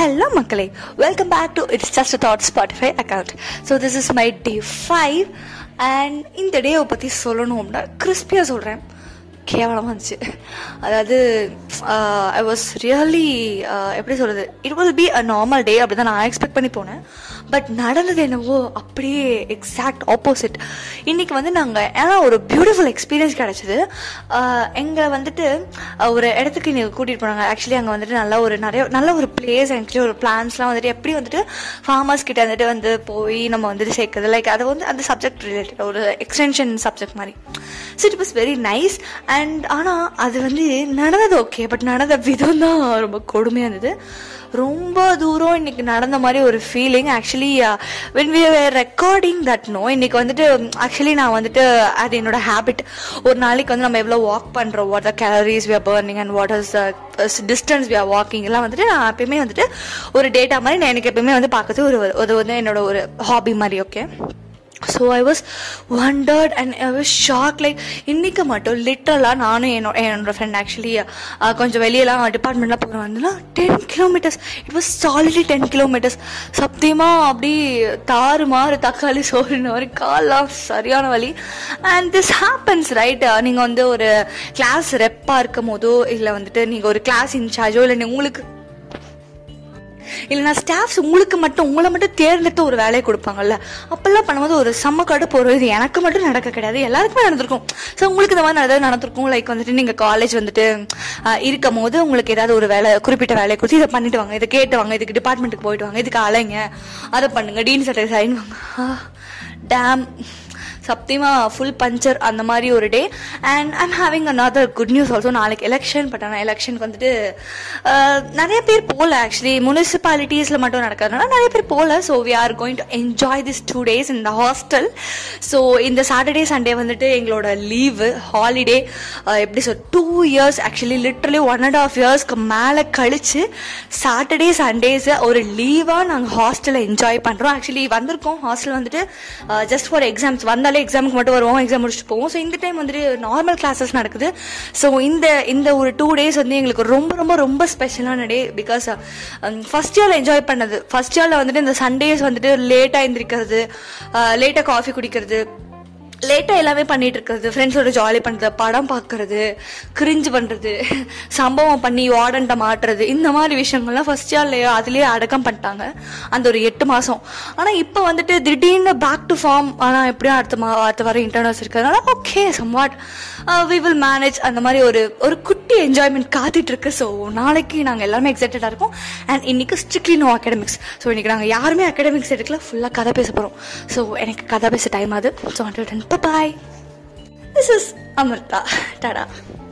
Hello மக்களே, welcome back to it's just a thought Spotify account. So this is my day 5 and இந்த டேவை பற்றி சொல்லணும் அப்படின்னா கிறிஸ்பியாக சொல்கிறேன், கேவலமாக இருந்துச்சு. அதாவது ஐ வாஸ் ரியலி எப்படி சொல்கிறது, it will be a normal day அப்படி தான் நான் எக்ஸ்பெக்ட் பண்ணி போனேன். பட் நடந்தது என்னவோ அப்படியே எக்ஸாக்ட் ஆப்போசிட். இன்றைக்கி வந்து நாங்கள் ஏன்னா ஒரு பியூட்டிஃபுல் எக்ஸ்பீரியன்ஸ் கிடச்சிது. எங்களை வந்துட்டு ஒரு இடத்துக்கு நீங்கள் கூட்டிகிட்டு போனாங்க. ஆக்சுவலி அங்கே வந்துட்டு நல்ல ஒரு பிளேஸ், ஆக்சுவலி ஒரு பிளான்ஸ்லாம் வந்துட்டு எப்படி வந்துட்டு ஃபார்மர்ஸ் கிட்ட வந்துட்டு வந்து போய் நம்ம வந்துட்டு சேர்க்குறது, லைக் அது வந்து அந்த சப்ஜெக்ட் ரிலேட்டட் ஒரு எக்ஸ்டென்ஷன் சப்ஜெக்ட் மாதிரி. So it was very nice. And ஆனால் அது வந்து நடந்தது ஓகே, பட் நடந்த விதம் தான் ரொம்ப கொடுமையாக இருந்தது. ரொம்ப தூரம் இன்றைக்கி நடந்த மாதிரி ஒரு feeling. Actually when we were recording that no, இன்றைக்கி வந்துட்டு ஆக்சுவலி நான் வந்துட்டு அது என்னோடய ஹேபிட். ஒரு நாளைக்கு வந்து நம்ம எவ்வளோ வாக் பண்ணுறோம், what are calories we are burning and what as distance we are walking, எல்லாம் வந்துட்டு நான் எப்பயுமே வந்துட்டு ஒரு டேட்டா மாதிரி நான் எனக்கு எப்பயுமே வந்து பார்க்குறது ஒரு வந்து என்னோட ஒரு ஹாபி மாதிரி. Okay, so I was wondered and I was shock. Like இன்றைக்கு மட்டும் லிட்டரலாக நானும் என்னோடய ஃப்ரெண்ட் ஆக்சுவலி கொஞ்சம் வெளியெல்லாம் டிபார்ட்மெண்ட்லாம் போகிற வந்துலாம் 10 kilometres. It was solidly 10 kilometres. சத்தியமாக அப்படி தாறு மாறு தக்காளி சோறுன மாதிரி கால்லாம் சரியான வழி. And this happens right. நீங்கள் வந்து ஒரு கிளாஸ் ரெப்பாக இருக்கும் போதோ இல்லை வந்துட்டு நீங்கள் ஒரு கிளாஸ் இன்சார்ஜோ இல்லை உங்களுக்கு இல்லைனா ஸ்டாஃப்ஸ் உங்களுக்கு மட்டும் உங்களை மட்டும் தேர்ந்தெடுத்து ஒரு வேலையை கொடுப்பாங்கல்ல, அப்போல்லாம் பண்ணும்போது ஒரு செம்ம கடுப்பு வரும். இது எனக்கு மட்டும் நடக்க கிடையாது, எல்லாருக்குமே நடந்திருக்கும். ஸோ உங்களுக்கு இந்த மாதிரி ஏதாவது நடந்திருக்கும். லைக் வந்துட்டு நீங்கள் காலேஜ் வந்துட்டு இருக்கும் போது உங்களுக்கு ஏதாவது ஒரு வேலை, குறிப்பிட்ட வேலையை கொடுத்து இதை பண்ணிட்டு வாங்க, இதை கேட்டு வாங்க, இதுக்கு டிபார்ட்மெண்ட்டுக்கு போயிட்டு வாங்க, இதுக்கு அலைங்க, அதை பண்ணுங்க, டீன் சட்டை சைன் வாங்க, டேம் சத்தியமாக ஃபுல் பஞ்சர் அந்த மாதிரி ஒரு day. And I'm having another good news also. நாளைக்கு எலெக்ஷன், பட் ஆனால் எலெக்ஷனுக்கு வந்துட்டு நிறைய பேர் போகல. ஆக்சுவலி முனிசிபாலிட்டிஸில் மட்டும் நடக்கிறதுனால நிறைய பேர் போகல. So we are going to enjoy this 2 days in the hostel. So இந்த சாட்டர்டே சண்டே வந்துட்டு எங்களோட லீவு ஹாலிடே. எப்படி சொல், 2 years ஆக்சுவலி லிட்ரலி 1.5 yearsக்கு மேலே கழிச்சு சாட்டர்டே சண்டேஸை ஒரு லீவாக நாங்கள் ஹாஸ்டலில் என்ஜாய் பண்ணுறோம். ஆக்சுவலி வந்திருக்கோம் ஹாஸ்டல் வந்துட்டு ஜஸ்ட் ஃபார் எக்ஸாம்ஸ், வந்தாலே எக்ஸாமுக்கு மட்டும் வருவோம், எக்ஸாம் முடிச்சுட்டு போவோம். ஸோ இந்த டைம் வந்துட்டு நார்மல் கிளாஸஸ் நடக்குது. ஸோ இந்த ஒரு 2 days வந்து எங்களுக்கு ரொம்ப ரொம்ப ரொம்ப ஸ்பெஷலான டே. பிகாஸ் ஃபர்ஸ்ட் இயரில் என்ஜாய் பண்ணது, ஃபர்ஸ்ட் இயரில் வந்துட்டு இந்த சண்டேஸ் வந்துட்டு லேட்டாக எழுந்திரிக்கிறது, லேட்டாக காஃபி குடிக்கிறது, லேட்டாக எல்லாமே பண்ணிகிட்டு இருக்கிறது, ஃப்ரெண்ட்ஸோட ஜாலி பண்ணுறது, படம் பார்க்குறது, கிரிஞ்சு பண்ணுறது, சம்பவம் பண்ணி வார்டன்ட்டை மாட்டுறது, இந்த மாதிரி விஷயங்கள்லாம் ஃபர்ஸ்ட் இயர்லேயே அதுலேயே அடக்கம் பண்ணிட்டாங்க அந்த ஒரு 8 மாதம். ஆனால் இப்போ வந்துட்டு திடீர்னு பேக் டு ஃபார்ம். ஆனால் எப்படியும் அடுத்த வாரம் இன்டர்னல்ஸ் இருக்கிறதுனால okay somewhat we will manage அந்த மாதிரி ஒரு குட்டி என்ஜாய்மெண்ட் காத்திட்ருக்கு. ஸோ நாளைக்கு நாங்கள் எல்லாமே எக்ஸைட்டடாக இருக்கோம். அண்ட் இன்றைக்கி ஸ்ட்ரிக்ட்லி நோ அகாடமிக்ஸ். ஸோ இன்றைக்கி நாங்கள் யாருமே அகாடமிக்ஸ் எடுக்கல, ஃபுல்லாக கதை பேச போகிறோம். ஸோ எனக்கு கதை பேச டைம் ஆகுது. So 100 Bye-bye. This is Amrita. Ta-da.